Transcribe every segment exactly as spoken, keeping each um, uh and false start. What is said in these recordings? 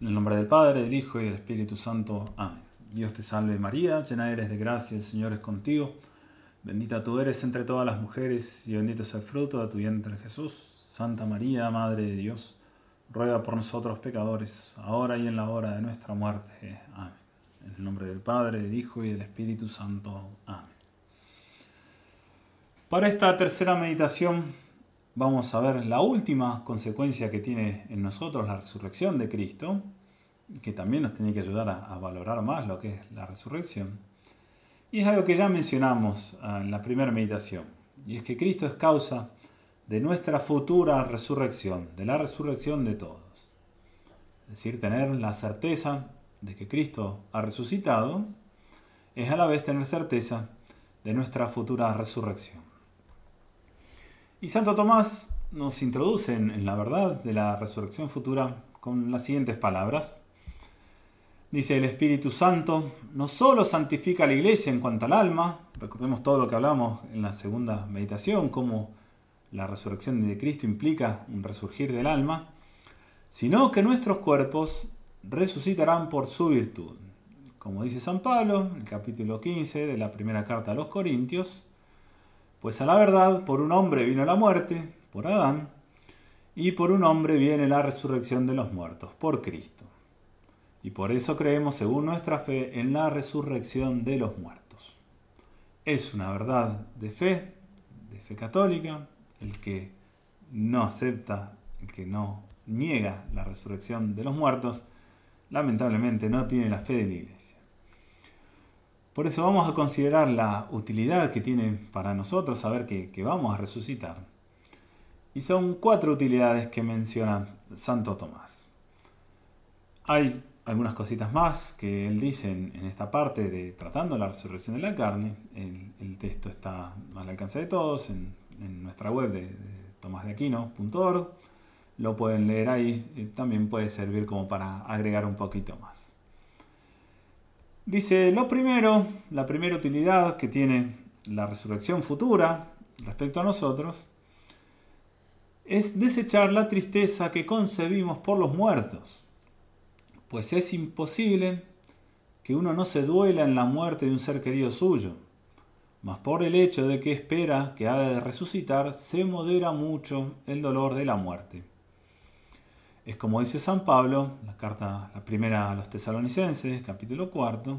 En el nombre del Padre, del Hijo y del Espíritu Santo. Amén. Dios te salve María, llena eres de gracia, el Señor es contigo. Bendita tú eres entre todas las mujeres y bendito es el fruto de tu vientre Jesús. Santa María, Madre de Dios, ruega por nosotros pecadores, ahora y en la hora de nuestra muerte. Amén. En el nombre del Padre, del Hijo y del Espíritu Santo. Amén. Para esta tercera meditación vamos a ver la última consecuencia que tiene en nosotros la resurrección de Cristo, que también nos tiene que ayudar a, a valorar más lo que es la resurrección. Y es algo que ya mencionamos en la primera meditación, y es que Cristo es causa de nuestra futura resurrección, de la resurrección de todos. Es decir, tener la certeza de que Cristo ha resucitado es a la vez tener certeza de nuestra futura resurrección. Y Santo Tomás nos introduce en la verdad de la resurrección futura con las siguientes palabras. Dice: el Espíritu Santo no solo santifica a la Iglesia en cuanto al alma, recordemos todo lo que hablamos en la segunda meditación, cómo la resurrección de Cristo implica un resurgir del alma, sino que nuestros cuerpos resucitarán por su virtud. Como dice San Pablo en el capítulo quince de la primera carta a los Corintios, pues a la verdad, por un hombre vino la muerte, por Adán, y por un hombre viene la resurrección de los muertos, por Cristo. Y por eso creemos, según nuestra fe, en la resurrección de los muertos. Es una verdad de fe, de fe católica. El que no acepta, el que no niega la resurrección de los muertos, lamentablemente no tiene la fe de la Iglesia. Por eso vamos a considerar la utilidad que tiene para nosotros saber que, que vamos a resucitar. Y son cuatro utilidades que menciona Santo Tomás. Hay algunas cositas más que él dice en, en esta parte de tratando la resurrección de la carne. El, el texto está al alcance de todos en, en nuestra web de, de tomás de aquino punto org. Lo pueden leer ahí, también puede servir como para agregar un poquito más. Dice lo primero, la primera utilidad que tiene la resurrección futura respecto a nosotros es desechar la tristeza que concebimos por los muertos, pues es imposible que uno no se duela en la muerte de un ser querido suyo, mas por el hecho de que espera que ha de resucitar se modera mucho el dolor de la muerte. Es como dice San Pablo, la carta, la primera a los Tesalonicenses, capítulo cuarto,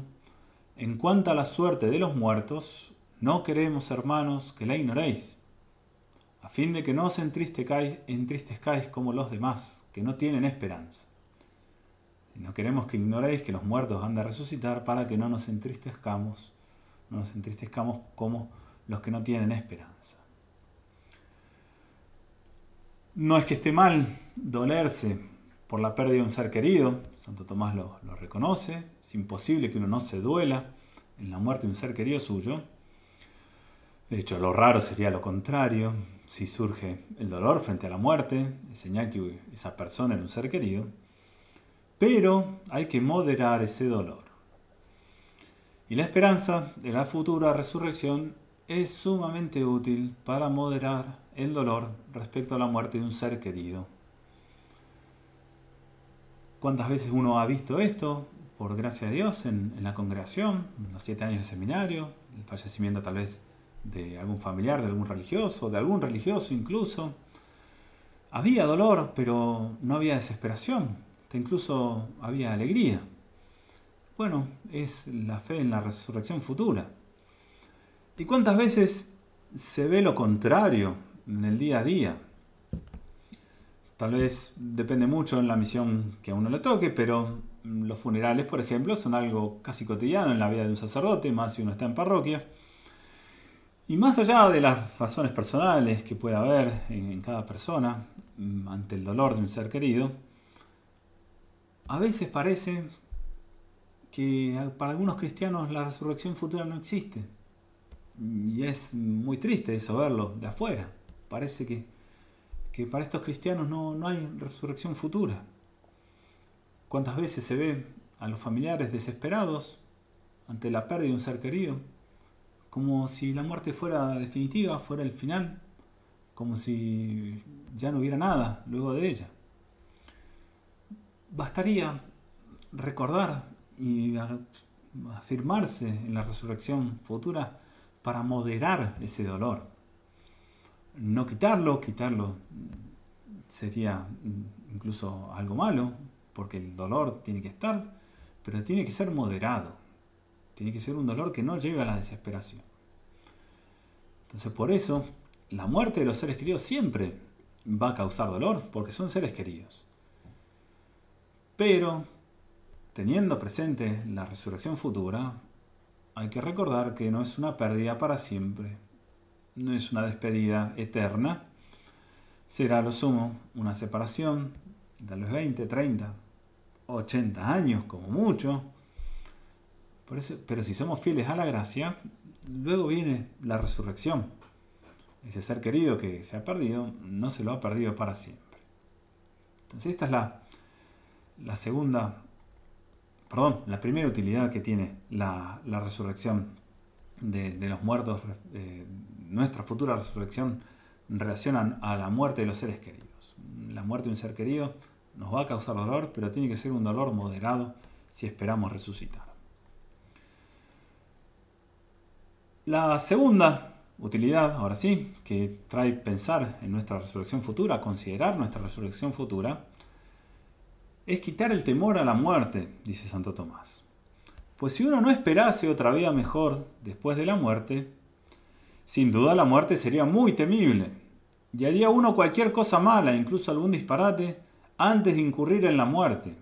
en cuanto a la suerte de los muertos, no queremos, hermanos, que la ignoréis, a fin de que no os entristezcáis, entristezcáis como los demás, que no tienen esperanza. Y no queremos que ignoréis que los muertos han de resucitar para que no nos entristezcamos, no nos entristezcamos como los que no tienen esperanza. No es que esté mal dolerse por la pérdida de un ser querido, Santo Tomás lo, lo reconoce, es imposible que uno no se duela en la muerte de un ser querido suyo. De hecho, lo raro sería lo contrario, si surge el dolor frente a la muerte, es señal que esa persona era un ser querido, pero hay que moderar ese dolor. Y la esperanza de la futura resurrección es sumamente útil para moderar el dolor respecto a la muerte de un ser querido. ¿Cuántas veces uno ha visto esto, por gracia de Dios, en, en la congregación, en los siete años de seminario, el fallecimiento tal vez de algún familiar, de algún religioso, de algún religioso incluso? Había dolor, pero no había desesperación, incluso había alegría. Bueno, es la fe en la resurrección futura. ¿Y cuántas veces se ve lo contrario en el día a día? Tal vez depende mucho en la misión que a uno le toque, pero los funerales, por ejemplo, son algo casi cotidiano en la vida de un sacerdote, más si uno está en parroquia. Y más allá de las razones personales que puede haber en cada persona ante el dolor de un ser querido, a veces parece que para algunos cristianos la resurrección futura no existe. Y es muy triste eso, verlo de afuera. Parece que, que para estos cristianos no, no hay resurrección futura. ¿Cuántas veces se ve a los familiares desesperados ante la pérdida de un ser querido? Como si la muerte fuera definitiva, fuera el final. Como si ya no hubiera nada luego de ella. Bastaría recordar y afirmarse en la resurrección futura para moderar ese dolor. No quitarlo, quitarlo sería incluso algo malo, porque el dolor tiene que estar, pero tiene que ser moderado. Tiene que ser un dolor que no lleve a la desesperación. Entonces, por eso, la muerte de los seres queridos siempre va a causar dolor, porque son seres queridos. Pero, teniendo presente la resurrección futura, hay que recordar que no es una pérdida para siempre, no es una despedida eterna. Será a lo sumo una separación de tal vez veinte, treinta, ochenta años como mucho. Por eso, pero si somos fieles a la gracia, luego viene la resurrección. Ese ser querido que se ha perdido, no se lo ha perdido para siempre. Entonces esta es la, la segunda, perdón, la primera utilidad que tiene la, la resurrección de, de los muertos. Eh, nuestra futura resurrección relacionan a la muerte de los seres queridos. La muerte de un ser querido nos va a causar dolor, pero tiene que ser un dolor moderado si esperamos resucitar. La segunda utilidad, ahora sí, que trae pensar en nuestra resurrección futura, considerar nuestra resurrección futura, es quitar el temor a la muerte, dice Santo Tomás. Pues si uno no esperase otra vida mejor después de la muerte, sin duda la muerte sería muy temible, y haría uno cualquier cosa mala, incluso algún disparate, antes de incurrir en la muerte.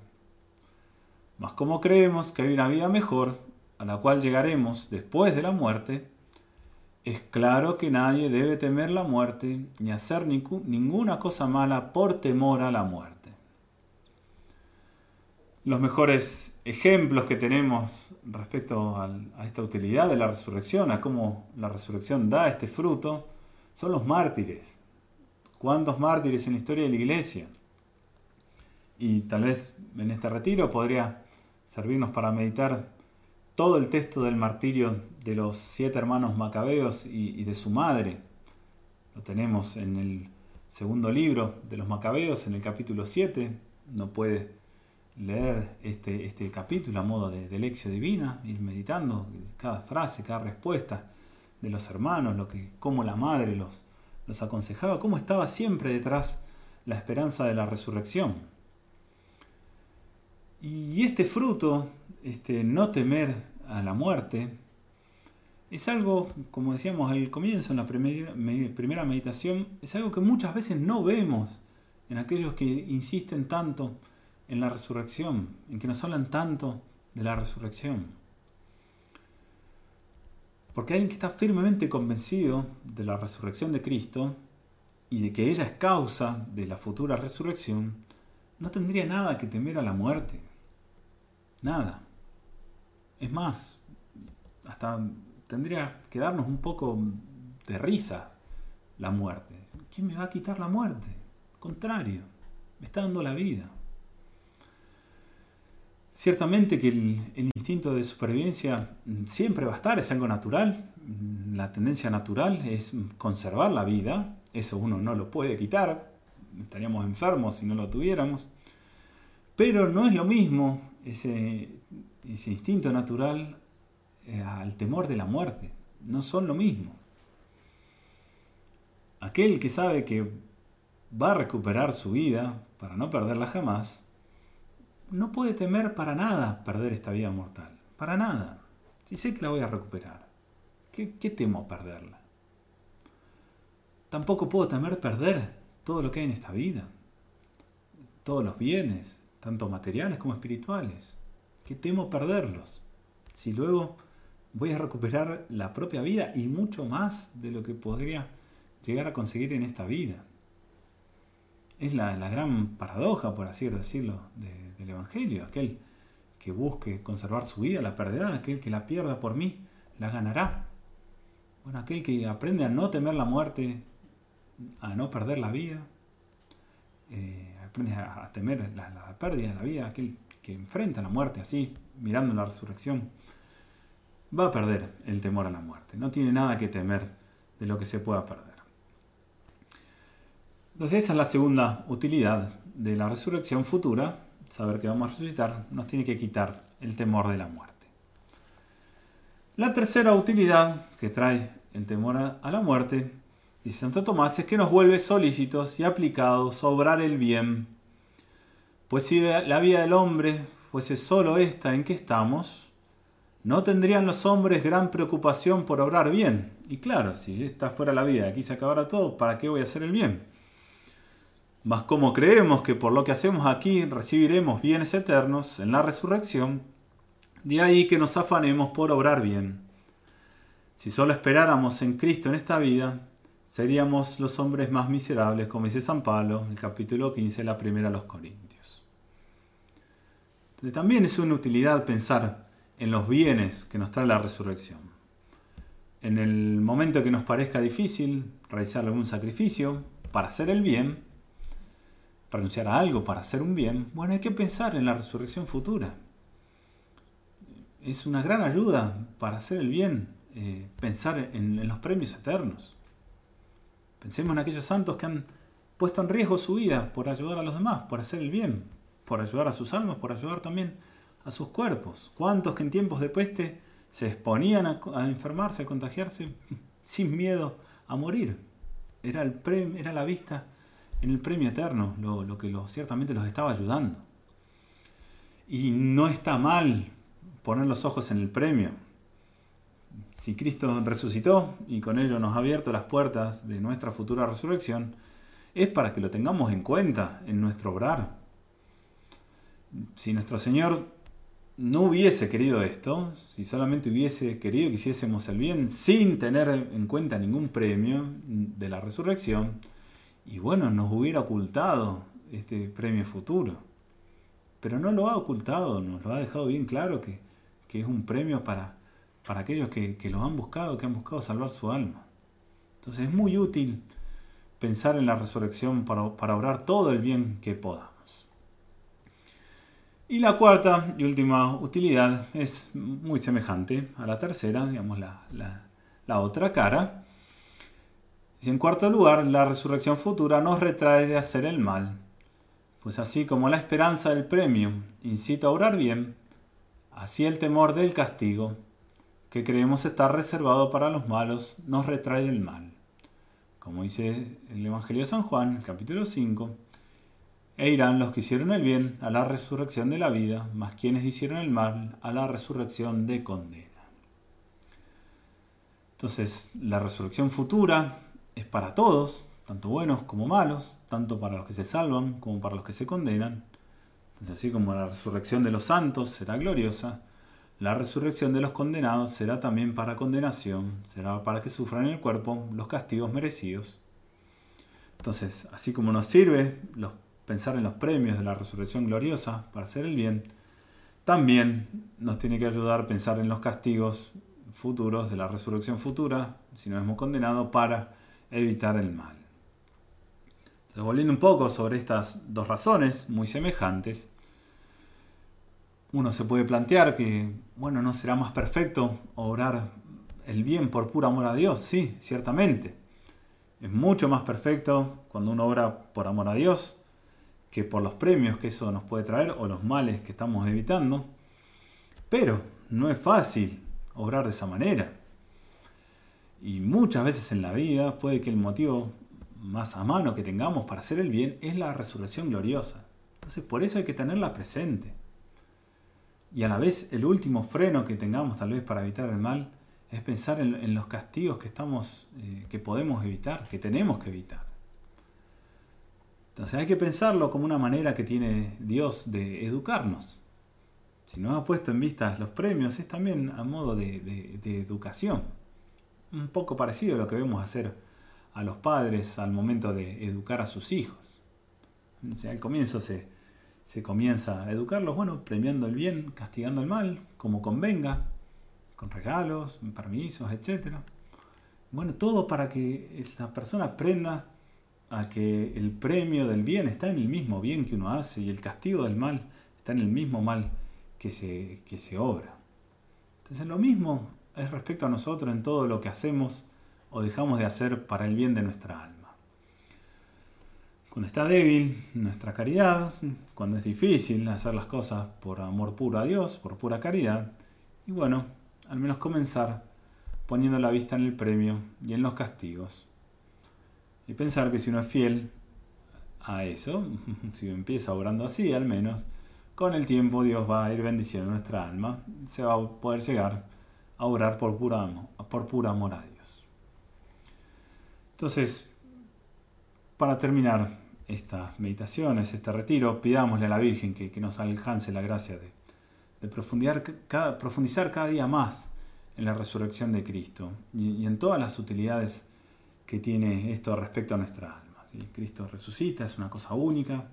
Mas como creemos que hay una vida mejor, a la cual llegaremos después de la muerte, es claro que nadie debe temer la muerte ni hacer ninguna cosa mala por temor a la muerte. Los mejores ejemplos que tenemos respecto a esta utilidad de la resurrección, a cómo la resurrección da este fruto, son los mártires. ¿Cuántos mártires en la historia de la Iglesia? Y tal vez en este retiro podría servirnos para meditar todo el texto del martirio de los siete hermanos macabeos y, y de su madre. Lo tenemos en el segundo libro de los macabeos, en el capítulo siete. Uno puede leer este, este capítulo a modo de, de lección divina, ir meditando cada frase, cada respuesta de los hermanos, lo que, cómo la madre los, los aconsejaba, cómo estaba siempre detrás la esperanza de la resurrección. Y este fruto, este no temer a la muerte, es algo, como decíamos al comienzo, en la primera, me, primera meditación, es algo que muchas veces no vemos en aquellos que insisten tanto en la resurrección, en que nos hablan tanto de la resurrección. Porque alguien que está firmemente convencido de la resurrección de Cristo y de que ella es causa de la futura resurrección, no tendría nada que temer a la muerte. Nada. Es más, hasta tendría que darnos un poco de risa la muerte. ¿Quién me va a quitar la muerte? Al contrario, me está dando la vida. Ciertamente que el, el instinto de supervivencia siempre va a estar, es algo natural. La tendencia natural es conservar la vida. Eso uno no lo puede quitar. Estaríamos enfermos si no lo tuviéramos. Pero no es lo mismo ese... ese instinto natural eh, al temor de la muerte. No son lo mismo. Aquel que sabe que va a recuperar su vida para no perderla jamás, no puede temer para nada perder esta vida mortal. Para nada. Si sé que la voy a recuperar, ¿qué, qué temo perderla? Tampoco puedo temer perder todo lo que hay en esta vida. Todos los bienes, tanto materiales como espirituales. Que temo perderlos, si luego voy a recuperar la propia vida y mucho más de lo que podría llegar a conseguir en esta vida. Es la, la gran paradoja, por así decirlo, de, del Evangelio. Aquel que busque conservar su vida la perderá, aquel que la pierda por mí la ganará. Bueno, aquel que aprende a no temer la muerte, a no perder la vida, eh, aprende a, a temer la, la pérdida de la vida, aquel que enfrenta la muerte así, mirando la resurrección, va a perder el temor a la muerte. No tiene nada que temer de lo que se pueda perder. Entonces esa es la segunda utilidad de la resurrección futura, saber que vamos a resucitar nos tiene que quitar el temor de la muerte. La tercera utilidad que trae el temor a la muerte, dice Santo Tomás, es que nos vuelve solícitos y aplicados a obrar el bien. Pues si la vida del hombre fuese solo esta en que estamos, no tendrían los hombres gran preocupación por obrar bien. Y claro, si esta fuera la vida, aquí se acabara todo, ¿para qué voy a hacer el bien? Mas como creemos que por lo que hacemos aquí recibiremos bienes eternos en la resurrección, de ahí que nos afanemos por obrar bien. Si solo esperáramos en Cristo en esta vida, seríamos los hombres más miserables, como dice San Pablo, el capítulo quince, la primera a los Corintios. Entonces, también es una utilidad pensar en los bienes que nos trae la resurrección. En el momento que nos parezca difícil realizar algún sacrificio para hacer el bien, renunciar a algo para hacer un bien, bueno, hay que pensar en la resurrección futura. Es una gran ayuda para hacer el bien, eh, pensar en, en los premios eternos. Pensemos en aquellos santos que han puesto en riesgo su vida por ayudar a los demás, por hacer el bien, por ayudar a sus almas, por ayudar también a sus cuerpos. ¿Cuántos que en tiempos de peste se exponían a, a enfermarse, a contagiarse, sin miedo a morir? Era, el pre, era la vista en el premio eterno, lo, lo que lo, ciertamente los estaba ayudando. Y no está mal poner los ojos en el premio. Si Cristo resucitó y con ello nos ha abierto las puertas de nuestra futura resurrección, es para que lo tengamos en cuenta en nuestro obrar. Si nuestro Señor no hubiese querido esto, si solamente hubiese querido que hiciésemos el bien sin tener en cuenta ningún premio de la resurrección, y bueno, nos hubiera ocultado este premio futuro. Pero no lo ha ocultado, nos lo ha dejado bien claro que, que es un premio para, para aquellos que, que los han buscado, que han buscado salvar su alma. Entonces es muy útil pensar en la resurrección para, para obrar todo el bien que podamos. Y la cuarta y última utilidad es muy semejante a la tercera, digamos la, la, la otra cara. Y en cuarto lugar, la resurrección futura nos retrae de hacer el mal. Pues así como la esperanza del premio incita a obrar bien, así el temor del castigo, que creemos estar reservado para los malos, nos retrae del mal. Como dice el Evangelio de San Juan, el capítulo cinco, e irán los que hicieron el bien a la resurrección de la vida, mas quienes hicieron el mal a la resurrección de condena. Entonces, la resurrección futura es para todos, tanto buenos como malos, tanto para los que se salvan como para los que se condenan. Entonces, así como la resurrección de los santos será gloriosa, la resurrección de los condenados será también para condenación, será para que sufran en el cuerpo los castigos merecidos. Entonces, así como nos sirve los, pensar en los premios de la resurrección gloriosa para hacer el bien, también nos tiene que ayudar a pensar en los castigos futuros de la resurrección futura, si no hemos condenado, para evitar el mal. Entonces, volviendo un poco sobre estas dos razones muy semejantes, uno se puede plantear que, bueno, ¿no será más perfecto obrar el bien por puro amor a Dios? Sí, ciertamente. Es mucho más perfecto cuando uno obra por amor a Dios que por los premios que eso nos puede traer o los males que estamos evitando. Pero no es fácil obrar de esa manera. Y muchas veces en la vida puede que el motivo más a mano que tengamos para hacer el bien es la resurrección gloriosa. Entonces por eso hay que tenerla presente. Y a la vez el último freno que tengamos tal vez para evitar el mal es pensar en, en los castigos que, estamos, eh, que podemos evitar, que tenemos que evitar. Entonces hay que pensarlo como una manera que tiene Dios de educarnos. Si nos ha puesto en vistas los premios es también a modo de, de, de educación. Un poco parecido a lo que vemos hacer a los padres al momento de educar a sus hijos. O sea, al comienzo se, se comienza a educarlos, bueno, premiando el bien, castigando el mal, como convenga, con regalos, permisos, etcétera. Bueno, todo para que esa persona aprenda a que el premio del bien está en el mismo bien que uno hace y el castigo del mal está en el mismo mal que se, que se obra. Entonces, lo mismo es respecto a nosotros en todo lo que hacemos o dejamos de hacer para el bien de nuestra alma. Cuando está débil nuestra caridad, cuando es difícil hacer las cosas por amor puro a Dios, por pura caridad. Y bueno, al menos comenzar poniendo la vista en el premio y en los castigos. Y pensar que si uno es fiel a eso, si empieza obrando así al menos, con el tiempo Dios va a ir bendiciendo nuestra alma. Se va a poder llegar a obrar por puro amor, por puro amor a Dios. Entonces, para terminar estas meditaciones, este retiro, pidámosle a la Virgen que, que nos alcance la gracia de, de profundizar, cada, profundizar cada día más en la resurrección de Cristo y, y en todas las utilidades que tiene esto respecto a nuestra alma, ¿sí? Cristo resucita, es una cosa única,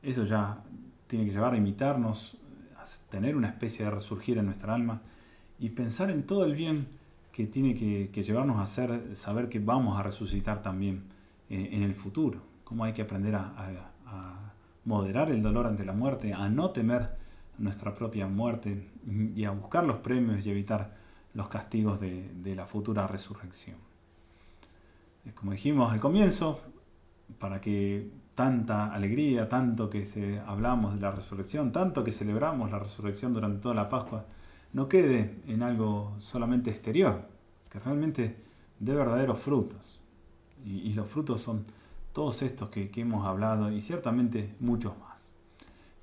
eso ya tiene que llevar a imitarnos, a tener una especie de resurgir en nuestra alma y pensar en todo el bien que tiene que, que llevarnos a hacer, saber que vamos a resucitar también eh, en el futuro. Cómo hay que aprender a, a, a moderar el dolor ante la muerte, a no temer nuestra propia muerte y a buscar los premios y evitar los castigos de, de la futura resurrección. Es como dijimos al comienzo, para que tanta alegría, tanto que se, hablamos de la resurrección, tanto que celebramos la resurrección durante toda la Pascua, no quede en algo solamente exterior, que realmente dé verdaderos frutos. Y, y los frutos son todos estos que, que hemos hablado y ciertamente muchos más.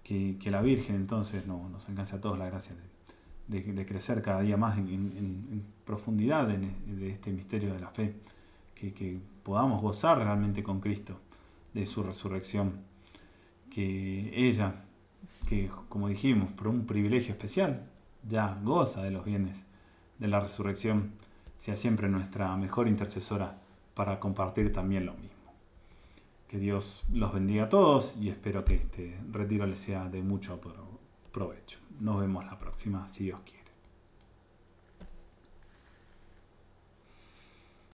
Que, que la Virgen entonces no, nos alcance a todos la gracia de, de, de crecer cada día más en, en, en profundidad en, de este misterio de la fe, que, que podamos gozar realmente con Cristo de su resurrección, que ella, que como dijimos, por un privilegio especial, ya goza de los bienes de la resurrección, sea siempre nuestra mejor intercesora para compartir también lo mismo. Que Dios los bendiga a todos y espero que este retiro les sea de mucho provecho. Nos vemos la próxima, si Dios quiere.